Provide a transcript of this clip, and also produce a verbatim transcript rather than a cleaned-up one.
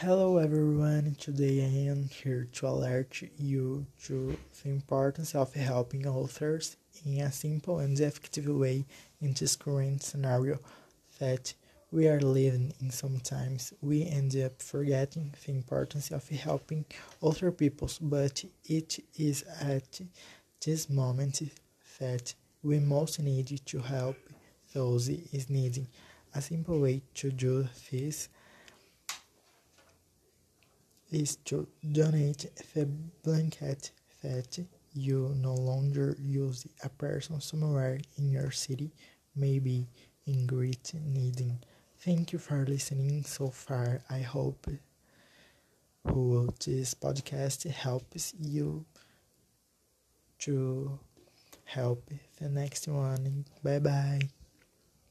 Hello everyone, today I am here to alert you to the importance of helping authors in a simple and effective way in this current scenario that we are living in. Sometimes we end up forgetting the importance of helping other people, but it is at this moment that we most need to help those is needing. A simple way to do this is to donate the blanket that you no longer use. A person somewhere in your city may be in great needing. Thank you for listening so far. I hope who this podcast helps you to help the next one. Bye bye.